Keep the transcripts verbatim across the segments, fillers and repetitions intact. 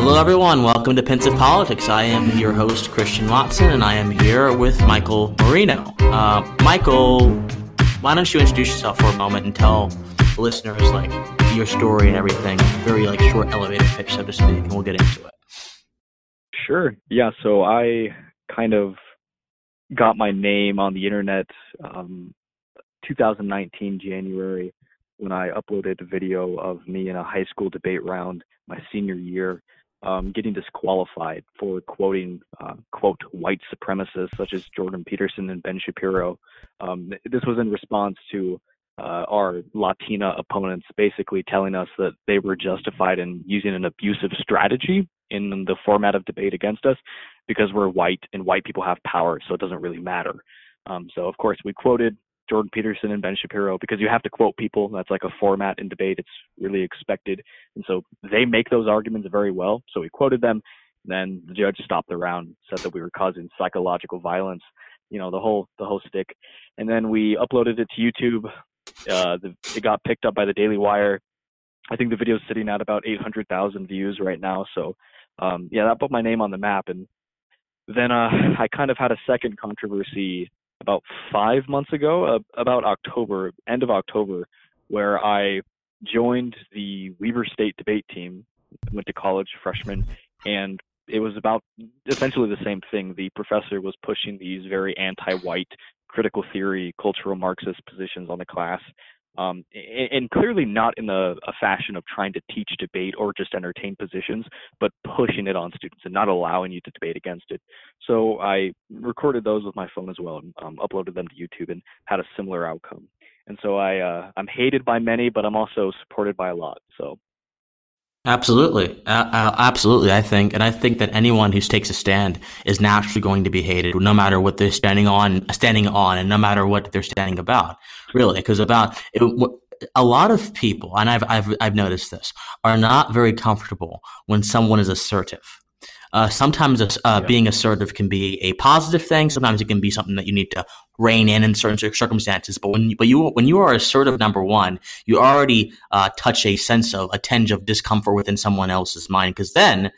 Hello everyone, welcome to Pensive Politics. I am your host, Christian Watson, and I am here with Michael Marino. Uh, Michael, why don't you introduce yourself for a moment and tell the listeners like your story and everything, very like short elevator pitch, so to speak, and we'll get into it. Sure. Yeah, so I kind of got my name on the internet um, twenty nineteen January, when I uploaded a video of me in a high school debate round my senior year, um, getting disqualified for quoting, uh, quote, white supremacists such as Jordan Peterson and Ben Shapiro. Um, this was in response to uh, our Latina opponents basically telling us that they were justified in using an abusive strategy in the format of debate against us because we're white and white people have power, so it doesn't really matter. Um, so, of course, we quoted Jordan Peterson and Ben Shapiro, because you have to quote people. That's like a format in debate. It's really expected. And so they make those arguments very well. So we quoted them. Then the judge stopped the round, said that we were causing psychological violence, you know, the whole, the whole stick. And then we uploaded it to YouTube. Uh, the, it got picked up by the Daily Wire. I think the video is sitting at about eight hundred thousand views right now. So um, yeah, that put my name on the map. And then uh, I kind of had a second controversy about five months ago, uh, about October, end of October, where I joined the Weber State debate team, went to college freshman, and it was about essentially the same thing. The professor was pushing these very anti-white, critical theory, cultural Marxist positions on the class, um, and, and clearly not in the a fashion of trying to teach debate or just entertain positions, but pushing it on students and not allowing you to debate against it. So I recorded those with my phone as well and um, uploaded them to YouTube and had a similar outcome. And so I, uh, I'm hated by many, but I'm also supported by a lot. So absolutely. Uh, uh, absolutely, I think. And I think that anyone who takes a stand is naturally going to be hated, no matter what they're standing on, standing on, and no matter what they're standing about, really. Because about it, a lot of people, and I've, I've, I've noticed this, are not very comfortable when someone is assertive. Uh, sometimes uh, yeah. being assertive can be a positive thing. Sometimes it can be something that you need to rein in in certain circumstances. But when you, but you when you are assertive, number one, you already uh, touch a sense of a tinge of discomfort within someone else's mind. Because then,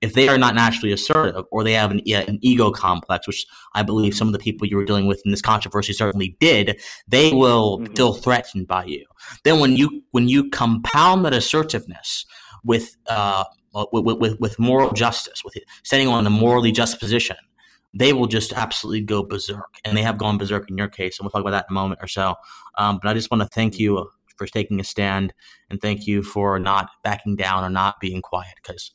if they are not naturally assertive, or they have an, an ego complex, which I believe some of the people you were dealing with in this controversy certainly did, they will mm-hmm. feel threatened by you. Then when you when you compound that assertiveness with uh, With, with with moral justice, with standing on a morally just position, they will just absolutely go berserk, and they have gone berserk in your case, and we'll talk about that in a moment or so. Um, but I just want to thank you for taking a stand, and thank you for not backing down or not being quiet, because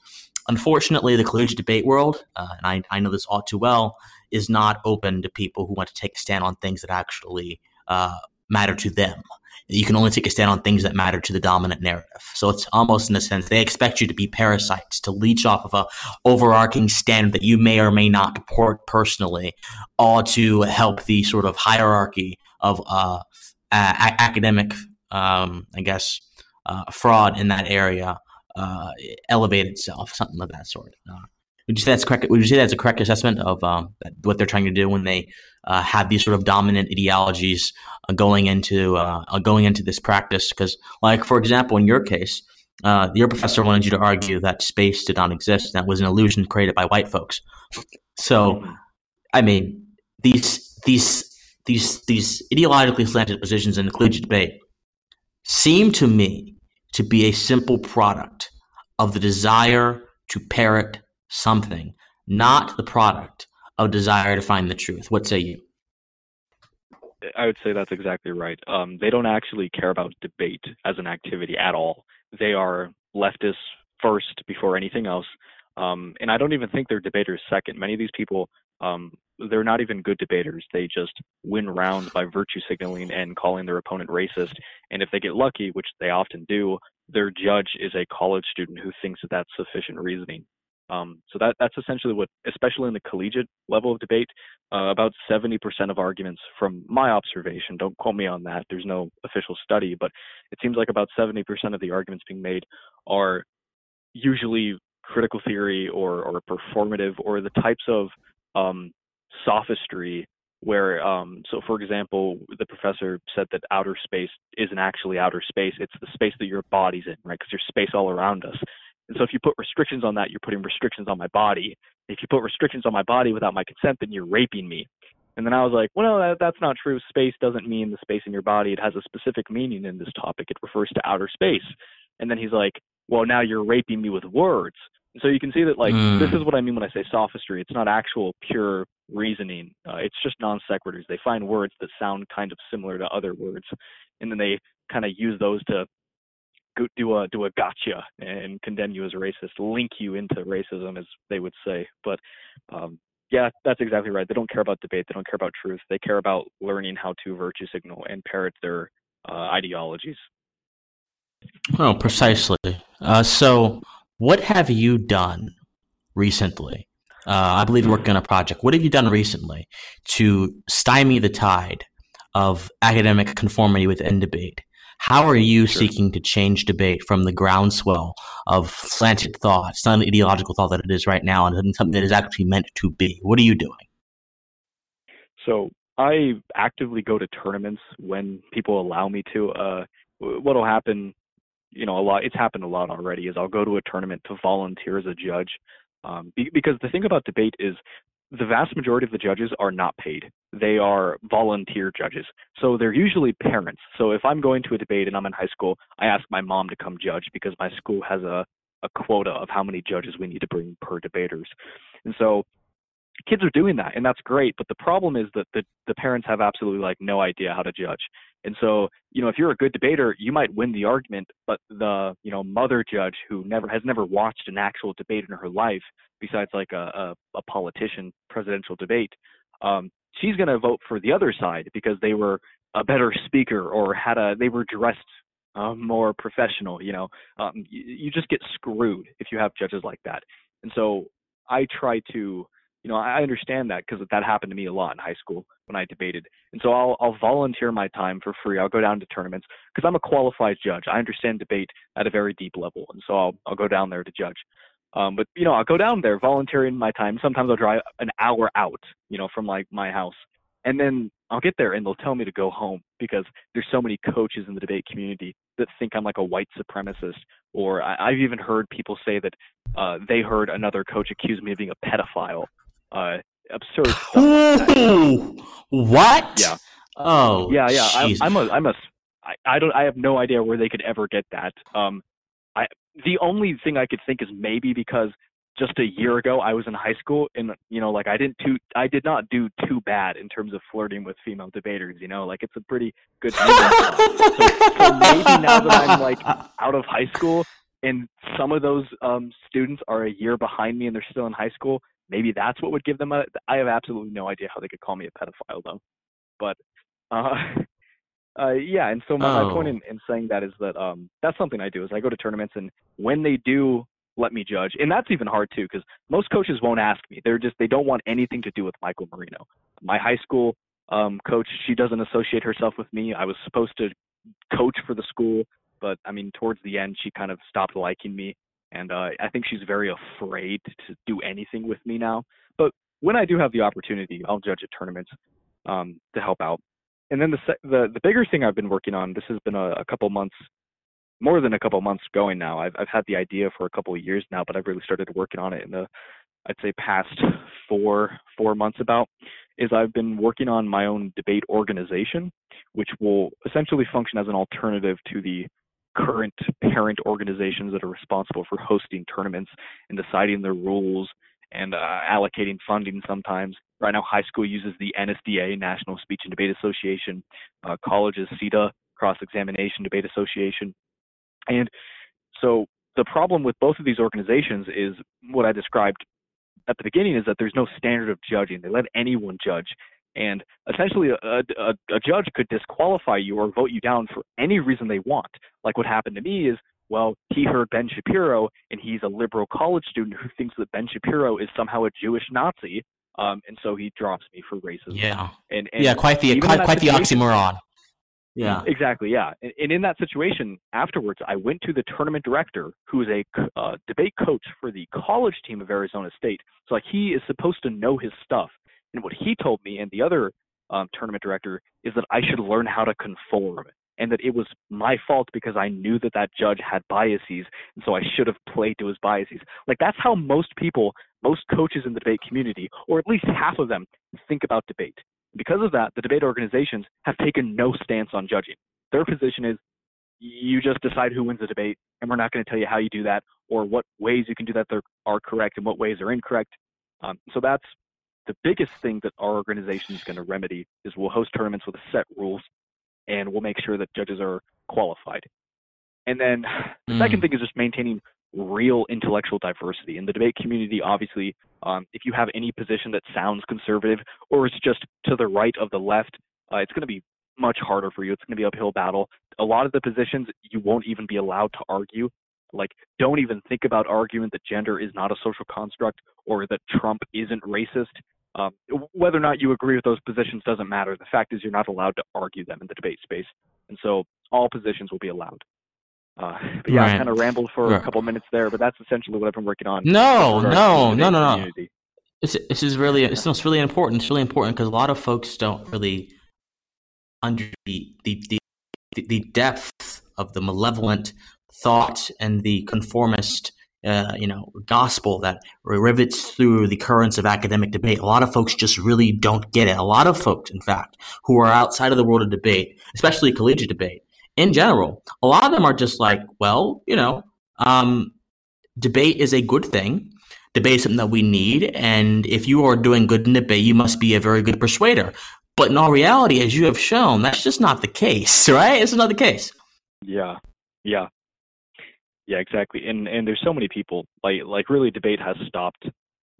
unfortunately the collegiate debate world, uh, and I, I know this all too well, is not open to people who want to take a stand on things that actually uh, matter to them. You can only take a stand on things that matter to the dominant narrative. So it's almost in a sense, they expect you to be parasites, to leech off of a overarching standard that you may or may not purport personally, all to help the sort of hierarchy of uh, a- academic, um, I guess, uh, fraud in that area uh, elevate itself, something of that sort. Uh, would you say that's correct? Would you say that's a correct assessment of um, what they're trying to do when they uh, have these sort of dominant ideologies uh, going into uh, going into this practice? Because, like for example, in your case, uh, your professor wanted you to argue that space did not exist, and that was an illusion created by white folks. So, I mean, these these these these ideologically slanted positions in the collegiate debate seem to me to be a simple product of the desire to parrot something, not the product of desire to find the truth. What say you? I would say that's exactly right. Um, they don't actually care about debate as an activity at all. They are leftists first before anything else. Um, and I don't even think they're debaters second. Many of these people, um, they're not even good debaters. They just win rounds by virtue signaling and calling their opponent racist. And if they get lucky, which they often do, their judge is a college student who thinks that that's sufficient reasoning. Um, so that, that's essentially what, especially in the collegiate level of debate, uh, about seventy percent of arguments from my observation, don't quote me on that, there's no official study, but it seems like about seventy percent of the arguments being made are usually critical theory or, or performative or the types of um, sophistry where, um, so for example, the professor said that outer space isn't actually outer space, it's the space that your body's in, right? Because there's space all around us. And so if you put restrictions on that, you're putting restrictions on my body. If you put restrictions on my body without my consent, then you're raping me. And then I was like, well, that, that's not true. Space doesn't mean the space in your body. It has a specific meaning in this topic. It refers to outer space. And then he's like, well, now you're raping me with words. And so you can see that, like, mm. this is what I mean when I say sophistry. It's not actual pure reasoning. Uh, it's just non sequiturs. They find words that sound kind of similar to other words, and then they kind of use those to go, do a do a gotcha and condemn you as a racist, link you into racism, as they would say. But um, yeah, that's exactly right. They don't care about debate. They don't care about truth. They care about learning how to virtue signal and parrot their uh, ideologies. Oh, precisely. Uh, so what have you done recently? Uh, I believe you're working on a project. What have you done recently to stymie the tide of academic conformity within debate? How are you sure. seeking to change debate from the groundswell of slanted thought, it's not an ideological thought that it is right now, and something that is actually meant to be? What are you doing? So I actively go to tournaments when people allow me to. Uh, what'll happen, you know, a lot, it's happened a lot already, is I'll go to a tournament to volunteer as a judge. Um, because the thing about debate is the vast majority of the judges are not paid. They are volunteer judges. So they're usually parents. So if I'm going to a debate and I'm in high school, I ask my mom to come judge because my school has a, a quota of how many judges we need to bring per debaters. And so kids are doing that, and that's great. But the problem is that the, the parents have absolutely like no idea how to judge. And so, you know, if you're a good debater, you might win the argument, but the, you know, mother judge who never has never watched an actual debate in her life, besides like a, a, a politician presidential debate, um, she's going to vote for the other side because they were a better speaker or had a, they were dressed uh, more professional, you know, um, you, you just get screwed if you have judges like that. And so I try to, you know, I understand that because that happened to me a lot in high school when I debated. And so I'll I'll volunteer my time for free. I'll go down to tournaments because I'm a qualified judge. I understand debate at a very deep level. And so I'll I'll go down there to judge. Um, but, you know, I'll go down there volunteering my time. Sometimes I'll drive an hour out, you know, from like my house. And then I'll get there and they'll tell me to go home because there's so many coaches in the debate community that think I'm like a white supremacist. Or I, I've even heard people say that uh, they heard another coach accuse me of being a pedophile. Uh, absurd stuff like that. What? Yeah. Oh. Yeah, yeah. I, I'm a. I'm a. I, I don't. I have no idea where they could ever get that. Um, I. The only thing I could think is maybe because just a year ago I was in high school and you know like I didn't too. I did not do too bad in terms of flirting with female debaters. You know, like it's a pretty good thing. so, so maybe now that I'm like out of high school and some of those um students are a year behind me and they're still in high school. Maybe that's what would give them a, I have absolutely no idea how they could call me a pedophile though. But, uh, uh, yeah. And so my, oh. my point in, in saying that is that, um, that's something I do is I go to tournaments and when they do let me judge, and that's even hard too, because most coaches won't ask me. They're just, they don't want anything to do with Michael Marino. My high school, um, coach, she doesn't associate herself with me. I was supposed to coach for the school, but I mean, towards the end, she kind of stopped liking me. And uh, I think she's very afraid to do anything with me now. But when I do have the opportunity, I'll judge at tournaments um, to help out. And then the, the the bigger thing I've been working on, this has been a, a couple months, more than a couple months going now. I've I've had the idea for a couple of years now, but I've really started working on it in the, I'd say, past four four months about, is I've been working on my own debate organization, which will essentially function as an alternative to the current parent organizations that are responsible for hosting tournaments and deciding the rules and uh, allocating funding sometimes. Right now, high school uses the N S D A, National Speech and Debate Association, uh, colleges, CETA, Cross-Examination Debate Association. And so the problem with both of these organizations is what I described at the beginning is that there's no standard of judging. They let anyone judge. And essentially, a, a, a judge could disqualify you or vote you down for any reason they want. Like what happened to me is, well, he heard Ben Shapiro, and he's a liberal college student who thinks that Ben Shapiro is somehow a Jewish Nazi, um, and so he drops me for racism. Yeah, and, and yeah, quite the quite, quite the oxymoron. Yeah, exactly. Yeah, and, and in that situation, afterwards, I went to the tournament director, who is a uh, debate coach for the college team of Arizona State. So like, he is supposed to know his stuff. And what he told me and the other um, tournament director is that I should learn how to conform. and that it was my fault because I knew that that judge had biases, and so I should have played to his biases. Like, that's how most people, most coaches in the debate community, or at least half of them, think about debate. Because of that, the debate organizations have taken no stance on judging. Their position is, you just decide who wins the debate, and we're not going to tell you how you do that or what ways you can do that that are correct and what ways are incorrect. Um, so that's the biggest thing that our organization is going to remedy, is we'll host tournaments with set rules, and we'll make sure that judges are qualified. And then the mm. second thing is just maintaining real intellectual diversity. In the debate community, obviously, um, if you have any position that sounds conservative or it's just to the right of the left, uh, it's going to be much harder for you. It's going to be an uphill battle. A lot of the positions you won't even be allowed to argue. Like, don't even think about arguing that gender is not a social construct or that Trump isn't racist. Um, whether or not you agree with those positions doesn't matter. The fact is you're not allowed to argue them in the debate space. And so all positions will be allowed. Uh, but yeah, right. I kind of rambled for right. a couple minutes there, but that's essentially what I've been working on. No, no, no, no, no. Community. It's this is really it's, it's really important. It's really important because a lot of folks don't really under the the, the the depth of the malevolent thought and the conformist, uh, you know, gospel that rivets through the currents of academic debate. A lot of folks just really don't get it. A lot of folks, in fact, who are outside of the world of debate, especially collegiate debate. In general, a lot of them are just like, well, you know, um, debate is a good thing. Debate is something that we need. And if you are doing good in debate, you must be a very good persuader. But in all reality, as you have shown, that's just not the case, right? It's not the case. Yeah, yeah. Yeah, exactly. And and there's so many people, like, like really debate has stopped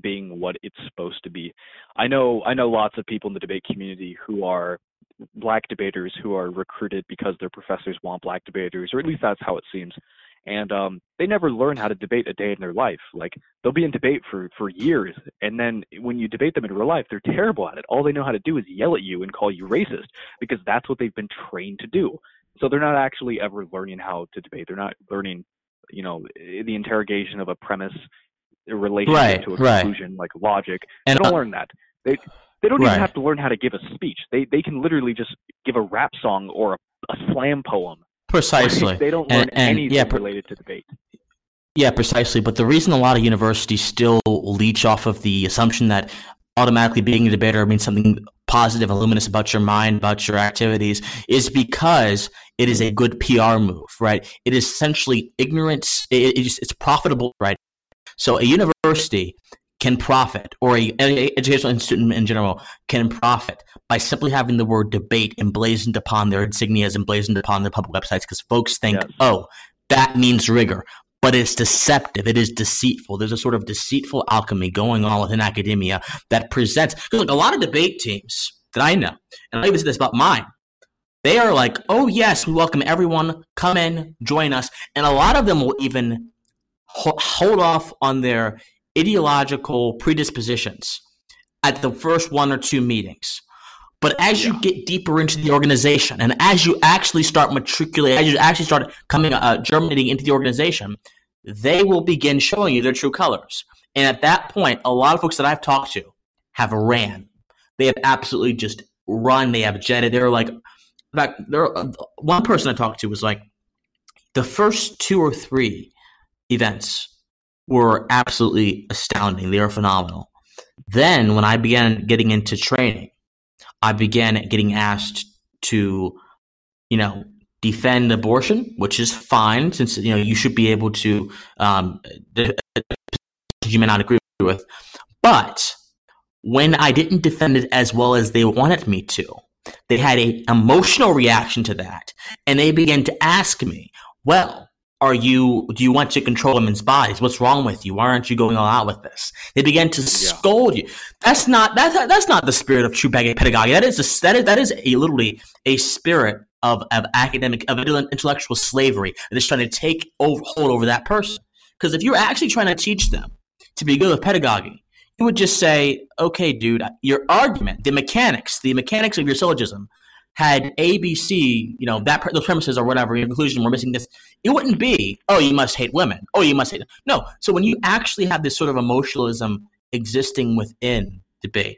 being what it's supposed to be. I know, I know lots of people in the debate community who are black debaters who are recruited because their professors want black debaters, or at least that's how it seems. And um, they never learn how to debate a day in their life. Like, they'll be in debate for, for years, and then when you debate them in real life, they're terrible at it. All they know how to do is yell at you and call you racist because that's what they've been trained to do. So they're not actually ever learning how to debate. They're not learning, you know, the interrogation of a premise, a relationship right, to a right. conclusion, like logic. And they don't uh, learn that. They They don't right. even have to learn how to give a speech. They they can literally just give a rap song or a, a slam poem. Precisely. They don't learn and, and, anything yeah, per- related to debate. Yeah, precisely. But the reason a lot of universities still leech off of the assumption that automatically being a debater means something positive and luminous about your mind, about your activities, is because it is a good P R move, right? It is essentially ignorance. It, it just, it's profitable, right? So a university can profit, or an educational institute in general can profit by simply having the word debate emblazoned upon their insignias, emblazoned upon their public websites, because folks think, yes. oh, that means rigor. But it's deceptive. It is deceitful. There's a sort of deceitful alchemy going on within academia that presents – look, a lot of debate teams that I know, and I'll even say this about mine, they are like, oh, yes, we welcome everyone. Come in, join us. And a lot of them will even ho- hold off on their – ideological predispositions at the first one or two meetings. But as yeah. you get deeper into the organization, and as you actually start matriculating, as you actually start coming, uh, germinating into the organization, they will begin showing you their true colors. And at that point, a lot of folks that I've talked to have ran. They have absolutely just run. They have jetted. They're like, in fact, there, uh, one person I talked to was like, the first two or three events were absolutely astounding. They were phenomenal. Then when I began getting into training, I began getting asked to, you know, defend abortion, which is fine, since, you know, you should be able to, um, you may not agree with. But when I didn't defend it as well as they wanted me to, they had an emotional reaction to that. And they began to ask me, well, Are you? Do you want to control women's bodies? What's wrong with you? Why aren't you going all out with this? They began to yeah. scold you. That's not that's that's not the spirit of true pedagogy. That is a, that is that is a, literally a spirit of, of academic of intellectual slavery that is trying to take over, hold over that person. Because if you're actually trying to teach them to be good with pedagogy, you would just say, "Okay, dude, your argument, the mechanics, the mechanics of your syllogism." Had A, B, C, you know, that those premises or whatever, your conclusion, we're missing this, it wouldn't be, oh, you must hate women. Oh, you must hate them. No. So when you actually have this sort of emotionalism existing within debate,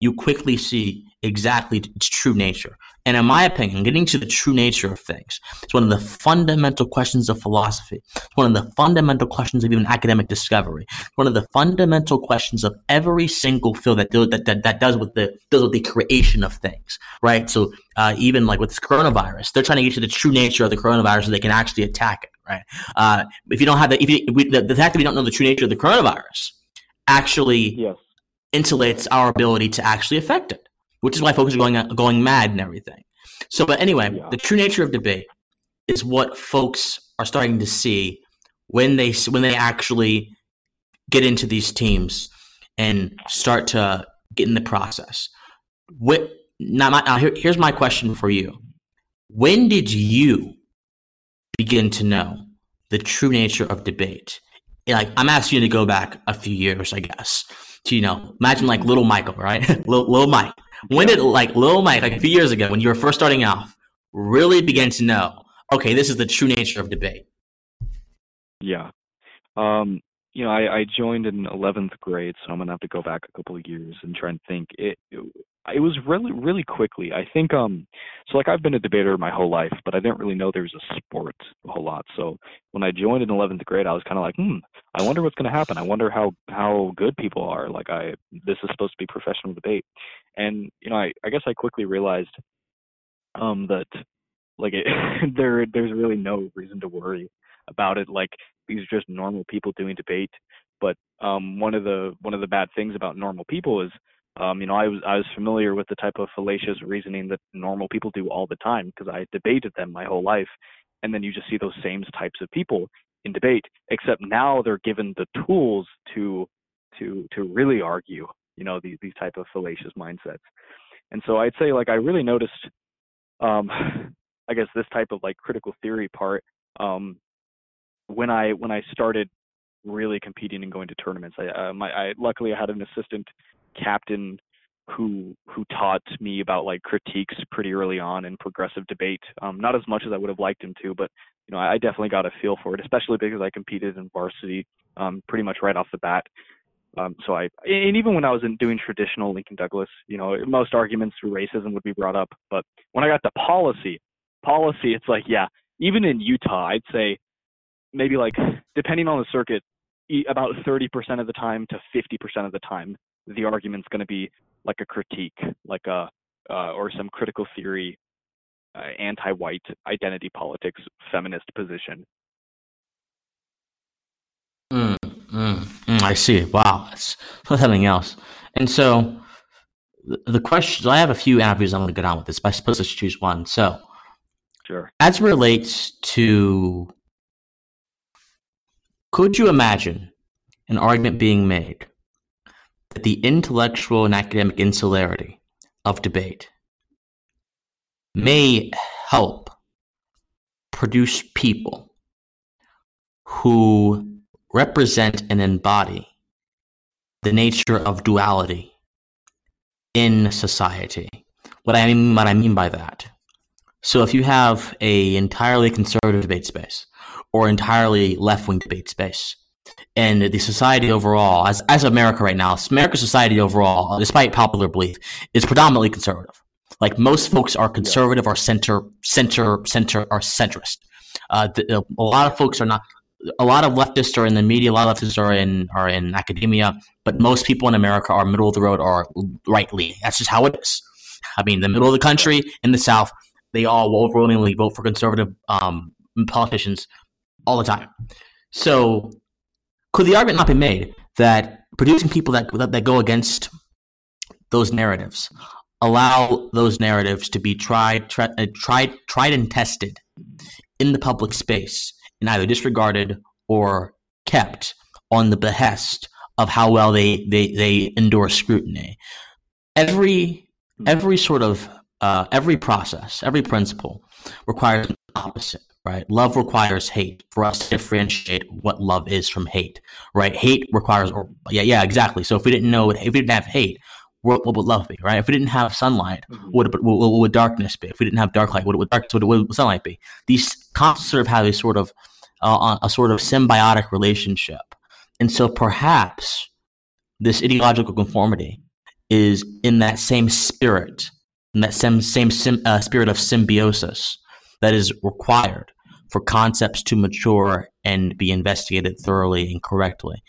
you quickly see exactly its true nature. And in my opinion, getting to the true nature of things, it's one of the fundamental questions of philosophy. It's one of the fundamental questions of even academic discovery. It's one of the fundamental questions of every single field that do, that, that that does with the does with the creation of things, right? So uh, even like with this coronavirus, they're trying to get to the true nature of the coronavirus so they can actually attack it, right? Uh, if you don't have that, if, you, if we, the, the fact that we don't know the true nature of the coronavirus actually yes. insulates our ability to actually affect it, which is why folks are going going mad and everything. So, but anyway, yeah. the true nature of debate is what folks are starting to see when they when they actually get into these teams and start to get in the process. What, now, my, now here, here's my question for you: when did you begin to know the true nature of debate? Like, I'm asking you to go back a few years, I guess. To, you know, imagine like little Michael, right? little, little Mike. When did like Lil Mike, like a few years ago, when you were first starting off, really begin to know, okay, this is the true nature of debate? Yeah. Um, you know, I, I joined in eleventh grade, so I'm going to have to go back a couple of years and try and think. It it was really, really quickly. I think, um, so like I've been a debater my whole life, but I didn't really know there was a sport a whole lot. So when I joined in eleventh grade, I was kind of like, hmm, I wonder what's going to happen. I wonder how, how good people are. Like I, this is supposed to be professional debate. And, you know, I, I guess I quickly realized um, that, like, it, there there's really no reason to worry about it. Like, these are just normal people doing debate. But um, one of the one of the bad things about normal people is, um, you know, I was I was familiar with the type of fallacious reasoning that normal people do all the time because I debated them my whole life. And then you just see those same types of people in debate, except now they're given the tools to to to really argue. You know, these these type of fallacious mindsets. And so I'd say, like, I really noticed, um, I guess this type of like critical theory part um, when I when I started really competing and going to tournaments. I, uh, my, I luckily I had an assistant captain who who taught me about like critiques pretty early on in progressive debate. Um, not as much as I would have liked him to, but you know I, I definitely got a feel for it, especially because I competed in varsity um, pretty much right off the bat. Um, so I, and even when I was in doing traditional Lincoln Douglas, you know, most arguments through racism would be brought up. But when I got to policy, policy, it's like, yeah, even in Utah, I'd say maybe like, depending on the circuit, about thirty percent of the time to fifty percent of the time, the argument's going to be like a critique, like a, uh, or some critical theory, uh, anti-white identity politics, feminist position. Mm. Mm, mm, I see. Wow, that's something else. And so, the, the questions I have a few avenues I'm going to get on with this, but I suppose I should choose one. So, sure. As it relates to, could you imagine an argument being made that the intellectual and academic insularity of debate may help produce people who represent and embody the nature of duality in society? What I mean, what I mean by that. So if you have a entirely conservative debate space or entirely left-wing debate space, and the society overall, as as America right now, America's society overall, despite popular belief, is predominantly conservative. Like most folks are conservative or center, center, center, or centrist. Uh, the, a lot of folks are not. A lot of leftists are in the media, a lot of leftists are in are in academia, but most people in America are middle of the road or right leaning. That's just how it is. I mean, the middle of the country in the South, they all overwhelmingly vote for conservative um, politicians all the time. So, could the argument not be made that producing people that that go against those narratives, allow those narratives to be tried, tried, tried, tried and tested in the public space? And either disregarded or kept on the behest of how well they, they, they endure scrutiny. Every every sort of uh, every process, every principle requires an opposite, right? Love requires hate for us to differentiate what love is from hate, right? Hate requires, or, yeah, yeah, exactly. So if we didn't know, if we didn't have hate, what would love be, right? If we didn't have sunlight, what would, what would darkness be? If we didn't have dark light, what would darkness, what would sunlight be? These concepts sort of have a sort of uh, a sort of symbiotic relationship, and so perhaps this ideological conformity is in that same spirit, in that same, same sim, uh, spirit of symbiosis that is required for concepts to mature and be investigated thoroughly and correctly.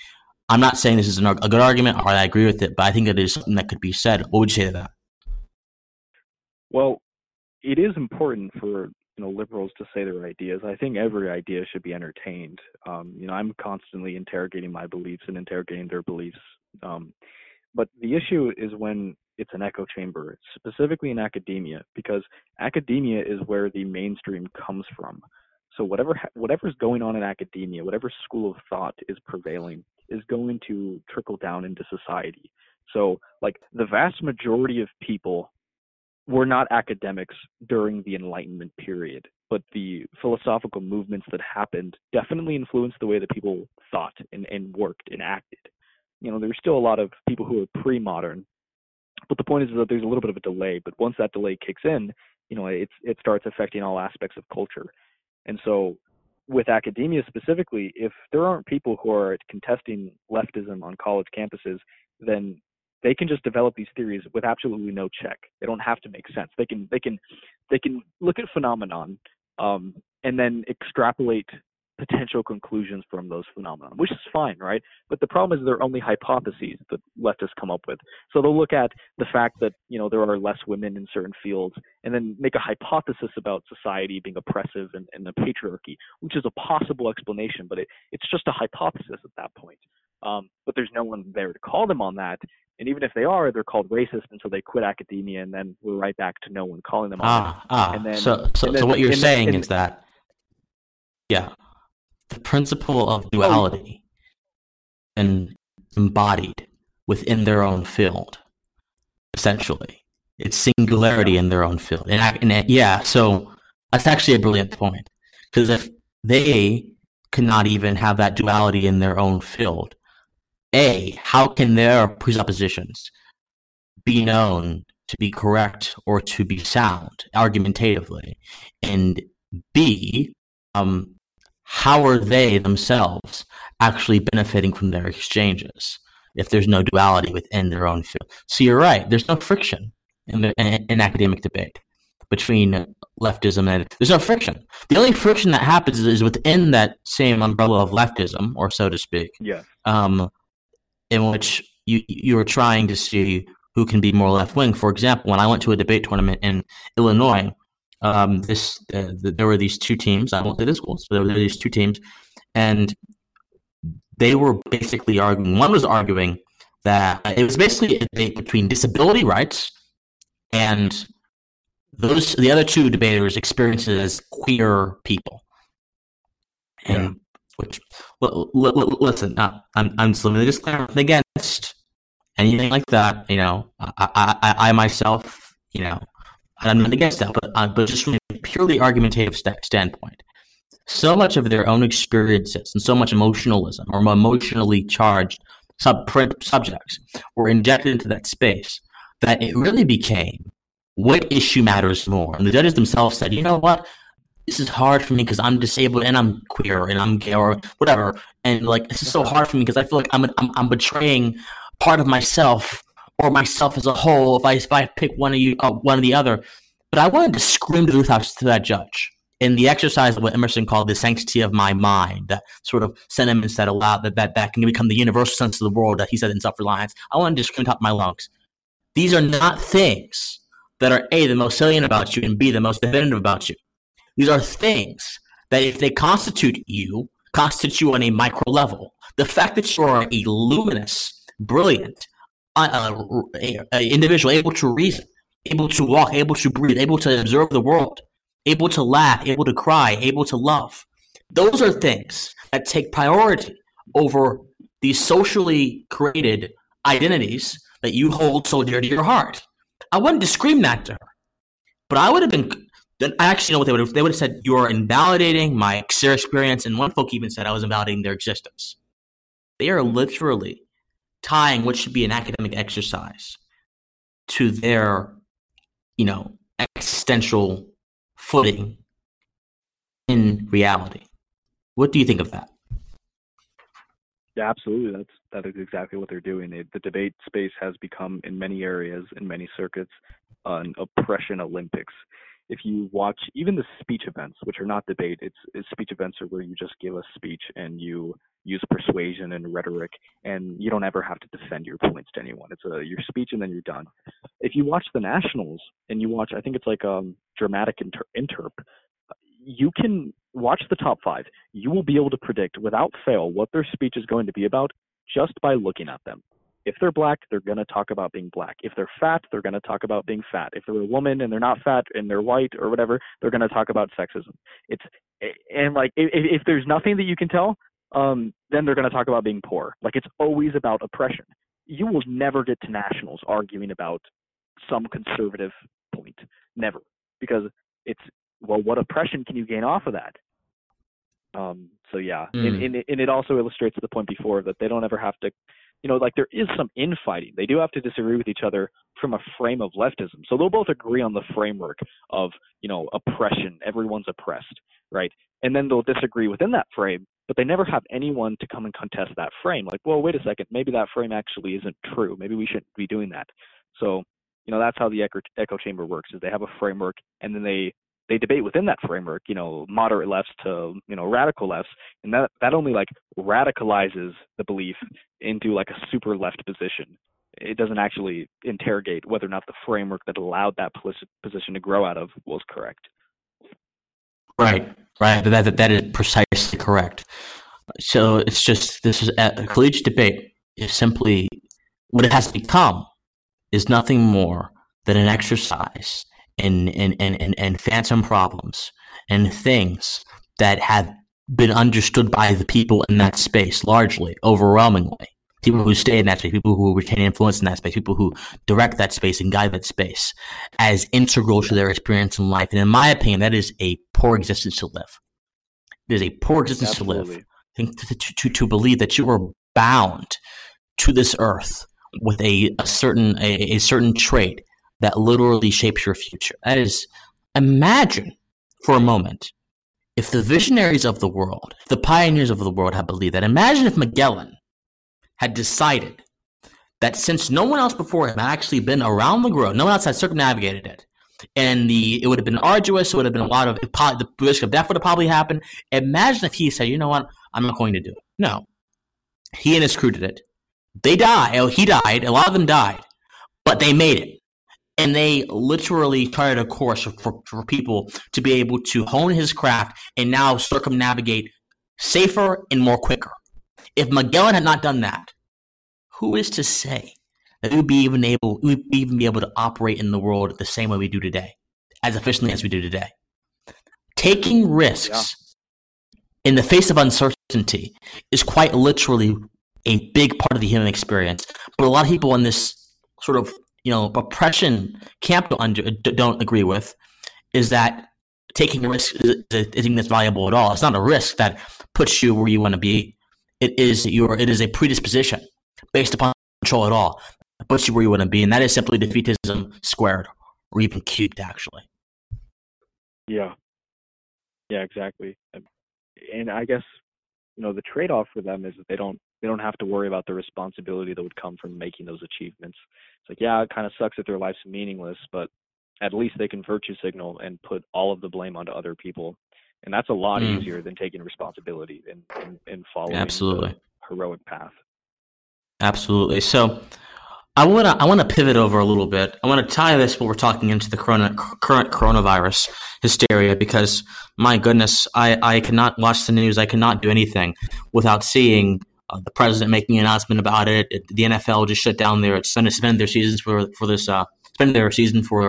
I'm not saying this is an, a good argument or I agree with it, but I think it is something that could be said. What would you say to that? Well, it is important for you know liberals to say their ideas. I think every idea should be entertained. Um, you know, I'm constantly interrogating my beliefs and interrogating their beliefs. Um, but the issue is when it's an echo chamber, specifically in academia, because academia is where the mainstream comes from. So whatever whatever's going on in academia, whatever school of thought is prevailing, is going to trickle down into society. So like the vast majority of people were not academics during the Enlightenment period, but the philosophical movements that happened definitely influenced the way that people thought and, and worked and acted. You know, there's still a lot of people who are pre-modern, but the point is that there's a little bit of a delay, but once that delay kicks in, you know, it's, it starts affecting all aspects of culture. And so with academia specifically, if there aren't people who are contesting leftism on college campuses, then they can just develop these theories with absolutely no check. They don't have to make sense. They can they can they can look at phenomenon um, and then extrapolate potential conclusions from those phenomenon, which is fine, right? But the problem is they're only hypotheses that leftists come up with. So they'll look at the fact that you know there are less women in certain fields, and then make a hypothesis about society being oppressive and, and the patriarchy, which is a possible explanation, but it, it's just a hypothesis at that point. Um, but there's no one there to call them on that. And even if they are, they're called racist, and so they quit academia, and then we're right back to no one calling them on that. Ah, ah. So, so, so what you're saying is that, yeah, the principle of duality and embodied within their own field, essentially. It's singularity in their own field. And, I, and I, yeah, so that's actually a brilliant point, because if they cannot even have that duality in their own field, A, how can their presuppositions be known to be correct or to be sound argumentatively? And B, um, how are they themselves actually benefiting from their exchanges if there's no duality within their own field? So you're right. There's no friction in, the, in, in academic debate between leftism and there's no friction. The only friction that happens is within that same umbrella of leftism, or so to speak. Yeah. Um, in which you you are trying to see who can be more left-wing. For example, when I went to a debate tournament in Illinois, um, this uh, the, there were these two teams. I won't say the schools, but there were these two teams, and they were basically arguing. One was arguing that it was basically a debate between disability rights and those the other two debaters experienced it as queer people, and. Yeah. Which, l- l- l- listen, uh, I'm I'm just limiting the disclaimer against anything like that. You know, I I, I myself, you know, I'm not against that, but uh, but just from a purely argumentative st- standpoint, so much of their own experiences and so much emotionalism or emotionally charged sub subjects were injected into that space that it really became what issue matters more, and the judges themselves said, you know what. This is hard for me because I'm disabled and I'm queer and I'm gay or whatever. And like, this is so hard for me because I feel like I'm, I'm I'm betraying part of myself or myself as a whole if I if I pick one of you uh, one or the other. But I wanted to scream to the rooftops to that judge in the exercise of what Emerson called the sanctity of my mind, that sort of sentiments that allow that that, that can become the universal sense of the world that he said in Self-Reliance. I wanted to scream top of my lungs. These are not things that are A, the most salient about you, and B, the most definitive about you. These are things that if they constitute you, constitute you on a micro level. The fact that you are a luminous, brilliant uh, a, a individual, able to reason, able to walk, able to breathe, able to observe the world, able to laugh, able to cry, able to love. Those are things that take priority over these socially created identities that you hold so dear to your heart. I wanted to scream that to her, but I would have been... Then I actually know what they would have. They would have said, "You are invalidating my experience," and one folk even said, "I was invalidating their existence." They are literally tying what should be an academic exercise to their, you know, existential footing in reality. What do you think of that? Yeah, absolutely. That's that is exactly what they're doing. They, the debate space has become, in many areas, in many circuits, an oppression Olympics. If you watch even the speech events, which are not debate, it's, it's speech events are where you just give a speech and you use persuasion and rhetoric, and you don't ever have to defend your points to anyone. It's a your speech and then you're done. If you watch the nationals and you watch, I think it's like um dramatic inter- interp, you can watch the top five. You will be able to predict without fail what their speech is going to be about just by looking at them. If they're black, they're going to talk about being black. If they're fat, they're going to talk about being fat. If they're a woman and they're not fat and they're white or whatever, they're going to talk about sexism. It's and like if, if there's nothing that you can tell, um, then they're going to talk about being poor. Like it's always about oppression. You will never get to nationals arguing about some conservative point, never, because it's well, what oppression can you gain off of that? Um, so yeah, mm. and, and, and it also illustrates the point before that they don't ever have to. You know, like there is some infighting. They do have to disagree with each other from a frame of leftism. So they'll both agree on the framework of, you know, oppression. Everyone's oppressed, right? And then they'll disagree within that frame, but they never have anyone to come and contest that frame. Like, well, wait a second, maybe that frame actually isn't true. Maybe we shouldn't be doing that. So, you know, that's how the echo, echo chamber works is they have a framework and then they, they debate within that framework, you know, moderate lefts to, you know, radical lefts. And that, that only like radicalizes the belief into like a super left position. It doesn't actually interrogate whether or not the framework that allowed that position to grow out of was correct. Right. Right. That, that, that is precisely correct. So it's just, this is a collegiate debate is simply what it has become is nothing more than an exercise And, and, and, and phantom problems and things that have been understood by the people in that space largely, overwhelmingly. People who stay in that space, people who retain influence in that space, people who direct that space and guide that space as integral to their experience in life. And in my opinion, that is a poor existence to live. It is a poor existence Absolutely. to live. To, to, to believe that you are bound to this earth with a, a certain a, a certain trait that literally shapes your future. That is, imagine for a moment, if the visionaries of the world, the pioneers of the world had believed that. Imagine if Magellan had decided that since no one else before him had actually been around the world, no one else had circumnavigated it, and the it would have been arduous, it would have been a lot of, the risk of death would have probably happened. Imagine if he said, you know what, I'm not going to do it. No. He and his crew did it. They died, he died, a lot of them died, but they made it. And they literally started a course for, for people to be able to hone his craft and now circumnavigate safer and more quicker. If Magellan had not done that, who is to say that we would be even able, we would even be able to operate in the world the same way we do today, as efficiently as we do today? Taking risks yeah. in the face of uncertainty is quite literally a big part of the human experience. But a lot of people in this sort of you know, oppression camp don't, under, don't agree with is that taking a risk isn't that's valuable at all. It's not a risk that puts you where you want to be. It is your it is a predisposition based upon control at all that puts you where you want to be, and that is simply defeatism squared or even cubed, actually. Yeah, yeah, exactly. And I guess you know the trade-off for them is that they don't. They don't have to worry about the responsibility that would come from making those achievements. It's like, yeah, it kind of sucks that their life's meaningless, but at least they can virtue signal and put all of the blame onto other people. And that's a lot mm. easier than taking responsibility and, and, and following Absolutely. the heroic path. Absolutely. So I want to I want to pivot over a little bit. I want to tie this, what we're talking into the corona, current coronavirus hysteria, because my goodness, I, I cannot watch the news. I cannot do anything without seeing Uh, the president making an announcement about it. it. The N F L just shut down their suspended their seasons for for this uh, suspended their season for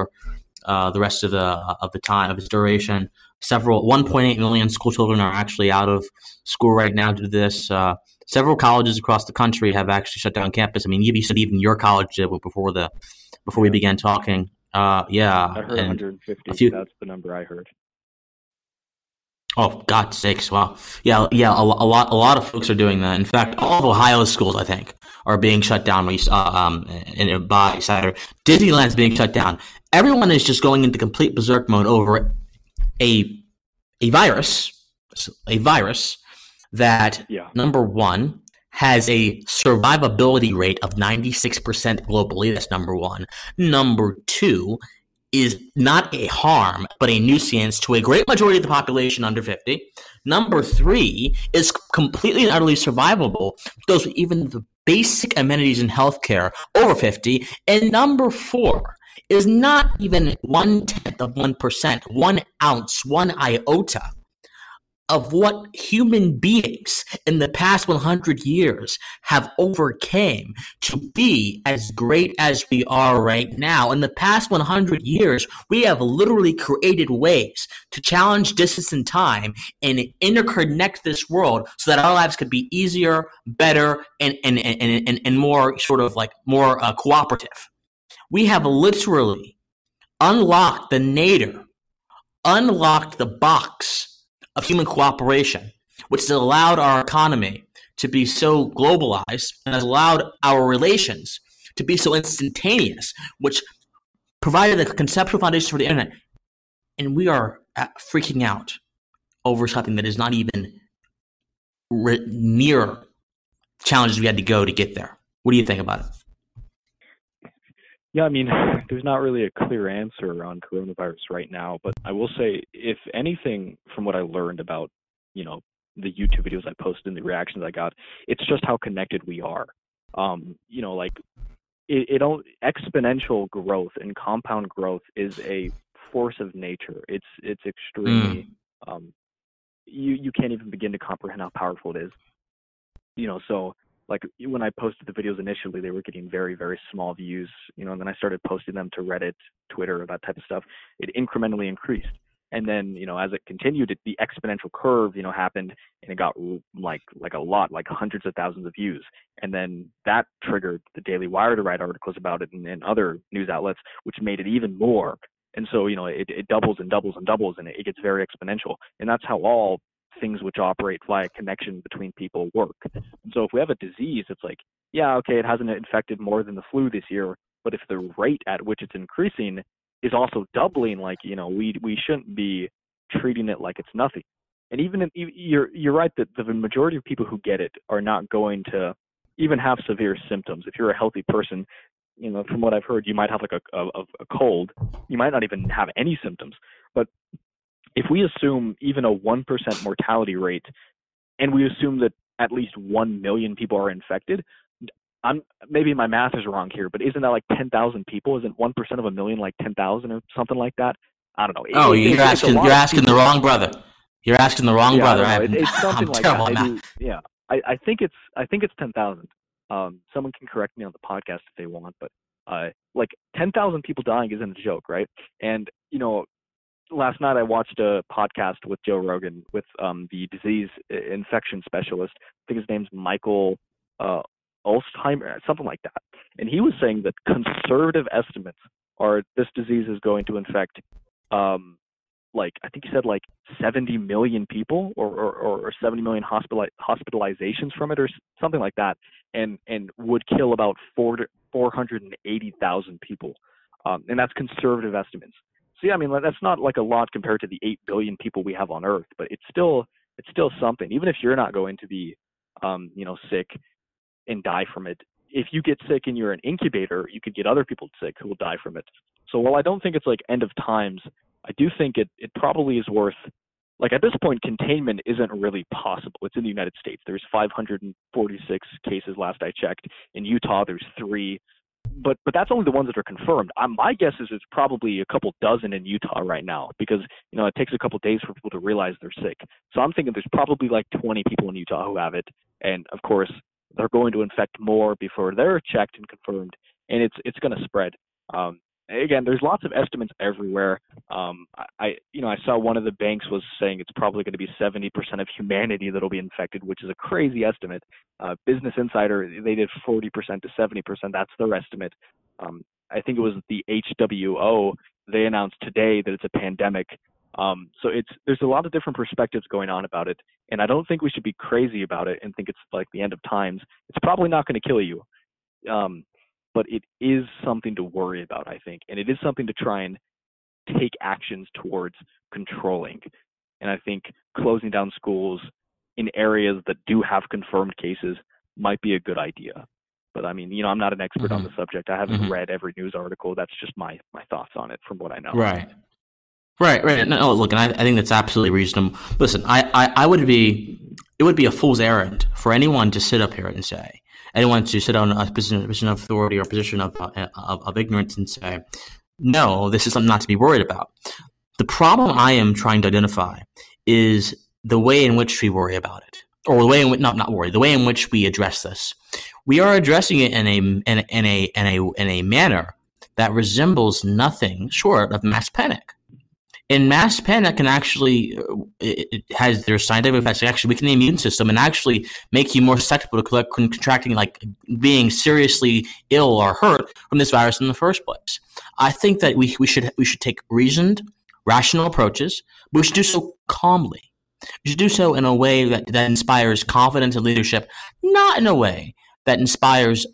uh, the rest of the of the time of its duration. Several one point eight million school children are actually out of school right now due to this. Uh, several colleges across the country have actually shut down campus. I mean, you said even your college did before the before we began talking. Uh, yeah, I heard one hundred fifty. Few, that's the number I heard. Oh, God's sakes! Wow, yeah, yeah. A, a lot, a lot of folks are doing that. In fact, all of Ohio's schools, I think, are being shut down. We uh, um, and by Saturday, Disneyland's being shut down. Everyone is just going into complete berserk mode over a a virus, a virus that yeah. number one has a survivability rate of ninety-six percent globally. That's number one. Number two is not a harm, but a nuisance to a great majority of the population under fifty. Number three is completely and utterly survivable because even the basic amenities in healthcare over fifty. And number four is not even one-tenth of one percent, one ounce, one iota of what human beings in the past one hundred years have overcame to be as great as we are right now. In the past one hundred years, we have literally created ways to challenge distance and time and interconnect this world so that our lives could be easier, better, and and and and, and more sort of like more uh, cooperative. We have literally unlocked the nadir, unlocked the box of human cooperation, which has allowed our economy to be so globalized and has allowed our relations to be so instantaneous, which provided the conceptual foundation for the internet. And we are freaking out over something that is not even re- near the challenges we had to go to get there. What do you think about it? Yeah, I mean, there's not really a clear answer on coronavirus right now, but I will say, if anything, from what I learned about, you know, the YouTube videos I posted and the reactions I got, it's just how connected we are. Um, you know, like it, it all, exponential growth and compound growth is a force of nature. It's it's extremely. Mm. Um, you you can't even begin to comprehend how powerful it is. You know, so. Like when I posted the videos initially, they were getting very, very small views, you know, and then I started posting them to Reddit, Twitter, that type of stuff. It incrementally increased. And then, you know, as it continued, it, the exponential curve, you know, happened and it got like, like a lot, like hundreds of thousands of views. And then that triggered the Daily Wire to write articles about it and, and other news outlets, which made it even more. And so, you know, it, it doubles and doubles and doubles and it, it gets very exponential. And that's how all things which operate via connection between people work. And so if we have a disease, it's like, yeah, okay, it hasn't infected more than the flu this year, but if the rate at which it's increasing is also doubling, like, you know, we we shouldn't be treating it like it's nothing. And even if you're you're right that the majority of people who get it are not going to even have severe symptoms. If you're a healthy person, you know, from what I've heard, you might have like a a, a cold. You might not even have any symptoms, but if we assume even a one percent mortality rate, and we assume that at least one million people are infected, I'm maybe my math is wrong here, but isn't that like ten thousand people? Isn't one percent of a million like ten thousand or something like that? I don't know. Oh, it, you're, it, asking, you're asking the wrong brother. You're asking the wrong yeah, brother. I it, it's something I'm like terrible that. I do, yeah, I, I think it's I think it's ten thousand. Um, someone can correct me on the podcast if they want, but uh, like ten thousand people dying isn't a joke, right? And you know. Last night I watched a podcast with Joe Rogan with um, the disease infection specialist. I think his name's Michael uh, Ulstheimer, something like that. And he was saying that conservative estimates are this disease is going to infect, um, like I think he said, like seventy million people, or or, or seventy million hospitali- hospitalizations from it, or something like that, and and would kill about four hundred eighty thousand people, um, and that's conservative estimates. So yeah, I mean, that's not like a lot compared to the eight billion people we have on Earth, but it's still it's still something. Even if you're not going to be, um, you know, sick and die from it, if you get sick and you're an incubator, you could get other people sick who will die from it. So while I don't think it's like end of times, I do think it, it probably is worth, like at this point, containment isn't really possible. It's in the United States. There's five hundred forty-six cases last I checked. In Utah, there's three. But but that's only the ones that are confirmed. Um, my guess is it's probably a couple dozen in Utah right now because, you know, it takes a couple days for people to realize they're sick. So I'm thinking there's probably like twenty people in Utah who have it. And, of course, they're going to infect more before they're checked and confirmed. And it's it's going to spread. Um, again, there's lots of estimates everywhere. Um, I you know, I saw one of the banks was saying it's probably going to be seventy percent of humanity that'll be infected, which is a crazy estimate. Uh, Business Insider, they did forty percent to seventy percent. That's their estimate. Um, I think it was the H W O. They announced today that it's a pandemic. Um, so it's there's a lot of different perspectives going on about it. And I don't think we should be crazy about it and think it's like the end of times. It's probably not going to kill you. Um, but it is something to worry about, I think. And it is something to try and take actions towards controlling. And I think closing down schools in areas that do have confirmed cases might be a good idea. But I mean, you know, I'm not an expert mm-hmm. on the subject. I haven't mm-hmm. read every news article. That's just my my thoughts on it from what I know. Right. Right, right. No, look, and I, I think that's absolutely reasonable. Listen, I, I, I would be, it would be a fool's errand for anyone to sit up here and say, anyone to sit on a position, position of authority or position of, of, of ignorance and say, no, this is something not to be worried about. The problem I am trying to identify is the way in which we worry about it, or the way in which, not, not worry, the way in which we address this. We are addressing it in a, in, in a, in a, in a manner that resembles nothing short of mass panic. And mass panic can actually – it has their scientific effects. It actually weaken the immune system and actually make you more susceptible to contracting, like being seriously ill or hurt from this virus in the first place. I think that we, we should we should take reasoned, rational approaches, but we should do so calmly. We should do so in a way that, that inspires confidence and leadership, not in a way that inspires,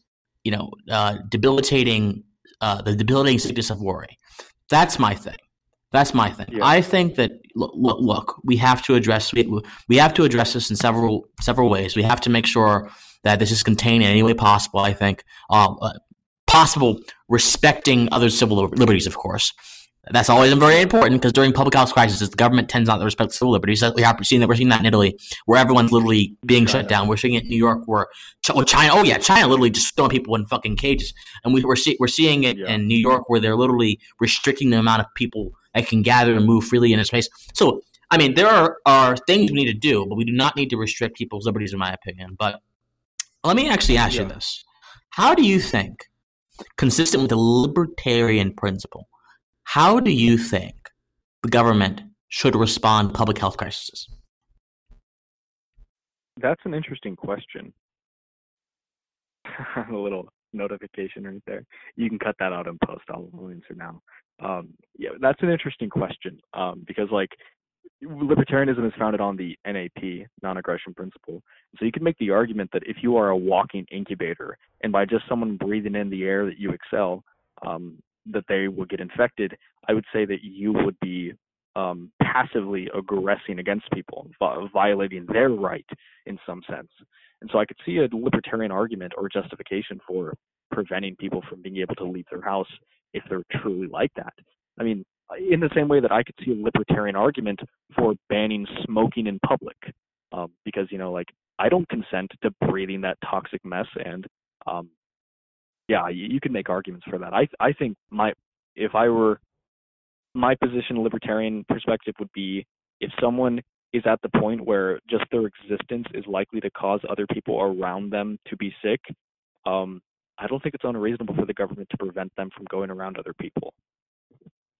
you know, uh, debilitating uh, – the debilitating sickness of worry. That's my thing. That's my thing. Yeah. I think that look, look, look, we have to address we, we have to address this in several several ways. We have to make sure that this is contained in any way possible. I think um, uh, possible, respecting other civil liberties, of course. That's always very important because during public health crises, the government tends not to respect civil liberties. We have seen that. We're seeing that in Italy, where everyone's literally being shut down. We're seeing it in New York, where China. Oh yeah, China literally just throwing people in fucking cages, and we, we're see, we're seeing it yeah. in New York, where they're literally restricting the amount of people that can gather and move freely in a space. So, I mean, there are, are things we need to do, but we do not need to restrict people's liberties, in my opinion. But let me actually ask yeah. you this: how do you think, consistent with the libertarian principle? How do you think the government should respond to public health crises? That's an interesting question. A little notification right there. You can cut that out in post. I'll answer now. Um, yeah, that's an interesting question um, because, like, libertarianism is founded on the N A P, non-aggression principle. So you can make the argument that if you are a walking incubator and by just someone breathing in the air that you exhale, um, that they will get infected, I would say that you would be um, passively aggressing against people, violating their right in some sense. And so I could see a libertarian argument or justification for preventing people from being able to leave their house if they're truly like that. I mean, in the same way that I could see a libertarian argument for banning smoking in public, um, because, you know, like, I don't consent to breathing that toxic mess. And um, yeah, you, you can make arguments for that. I I think my, if I were, my position, libertarian perspective would be if someone is at the point where just their existence is likely to cause other people around them to be sick, um, I don't think it's unreasonable for the government to prevent them from going around other people.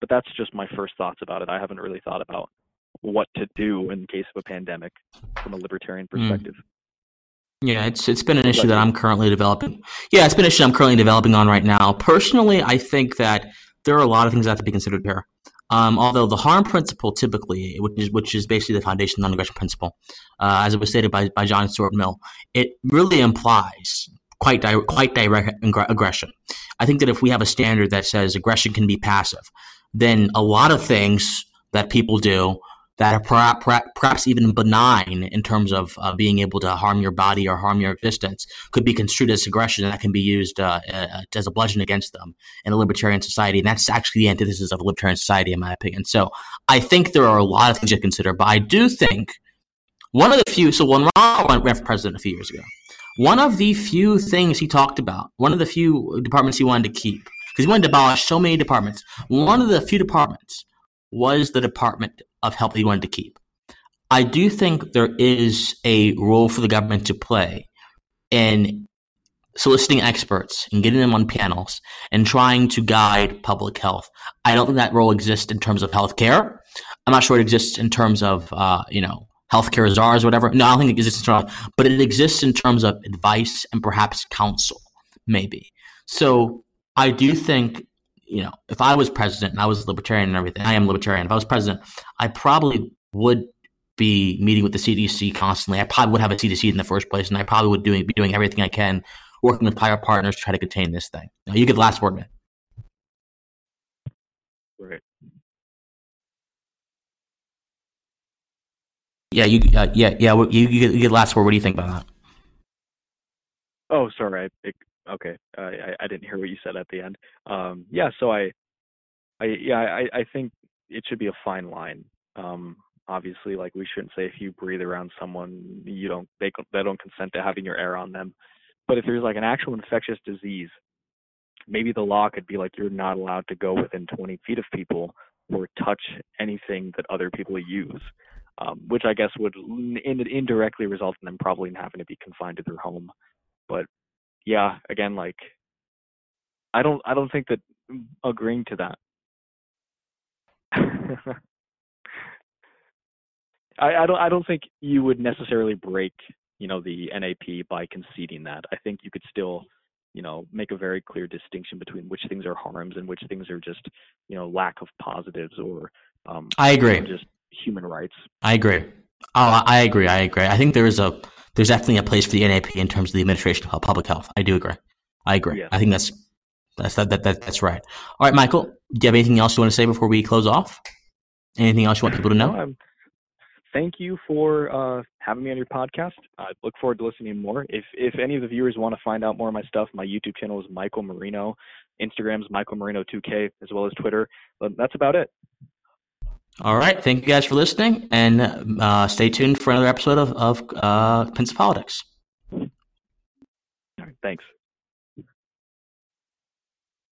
But that's just my first thoughts about it. I haven't really thought about what to do in case of a pandemic from a libertarian perspective. Yeah, it's it's been an issue that I'm currently developing. Yeah, it's been an issue I'm currently developing on right now. Personally, I think that there are a lot of things that have to be considered here. Um, although the harm principle typically, which is which is basically the foundation of the non-aggression principle, uh, as it was stated by, by John Stuart Mill, it really implies quite di- quite direct ingre- aggression. I think that if we have a standard that says aggression can be passive, then a lot of things that people do that are per- per- perhaps even benign in terms of uh, being able to harm your body or harm your existence could be construed as aggression that can be used uh, uh, as a bludgeon against them in a libertarian society. And that's actually the antithesis of a libertarian society, in my opinion. So I think there are a lot of things to consider, but I do think one of the few – so when Ron ran for president a few years ago, one of the few things he talked about, one of the few departments he wanted to keep, because he wanted to abolish so many departments, one of the few departments was the Department of Health that he wanted to keep. I do think there is a role for the government to play in soliciting experts and getting them on panels and trying to guide public health. I don't think that role exists in terms of healthcare. I'm not sure it exists in terms of, uh, you know, healthcare czars or whatever. No, I don't think it exists in terms of, but it exists in terms of advice and perhaps counsel, maybe. So I do think, you know, if I was president and I was libertarian and everything, I am libertarian. If I was president, I probably would be meeting with the C D C constantly. I probably would have a C D C in the first place, and I probably would doing, be doing everything I can, working with prior partners to try to contain this thing. Now, you get the last word, man. Right. Yeah, you, uh, yeah, yeah. You, you, get, you get the last word. What do you think about that? Oh, sorry. I, it, okay. I, I, I didn't hear what you said at the end. Um, yeah. So I, I, yeah, I, I think it should be a fine line. Um, obviously, like, we shouldn't say if you breathe around someone, you don't, they, they don't consent to having your air on them. But if there's like an actual infectious disease, maybe the law could be like, you're not allowed to go within twenty feet of people or touch anything that other people use, um, which I guess would in- indirectly result in them probably having to be confined to their home. But yeah, again, like, I don't, I don't think that agreeing to that. I, I don't, I don't think you would necessarily break, you know, the N A P by conceding that. I think you could still, you know, make a very clear distinction between which things are harms and which things are just, you know, lack of positives or um, I agree, just human rights. I agree. Oh, I agree. I agree. I think there is a, there's definitely a place for the N A P in terms of the administration of public health. I do agree. I agree. Yeah. I think that's, that's, that, that, that, that's right. All right, Michael, do you have anything else you want to say before we close off? Anything else you want people to know? Um, Thank you for uh, having me on your podcast. I look forward to listening more. If if any of the viewers want to find out more of my stuff, my YouTube channel is Michael Marino. Instagram's Michael Marino two K, as well as Twitter. But that's about it. All right. Thank you guys for listening, and uh, stay tuned for another episode of, of uh, Pensive Politics. All right, thanks.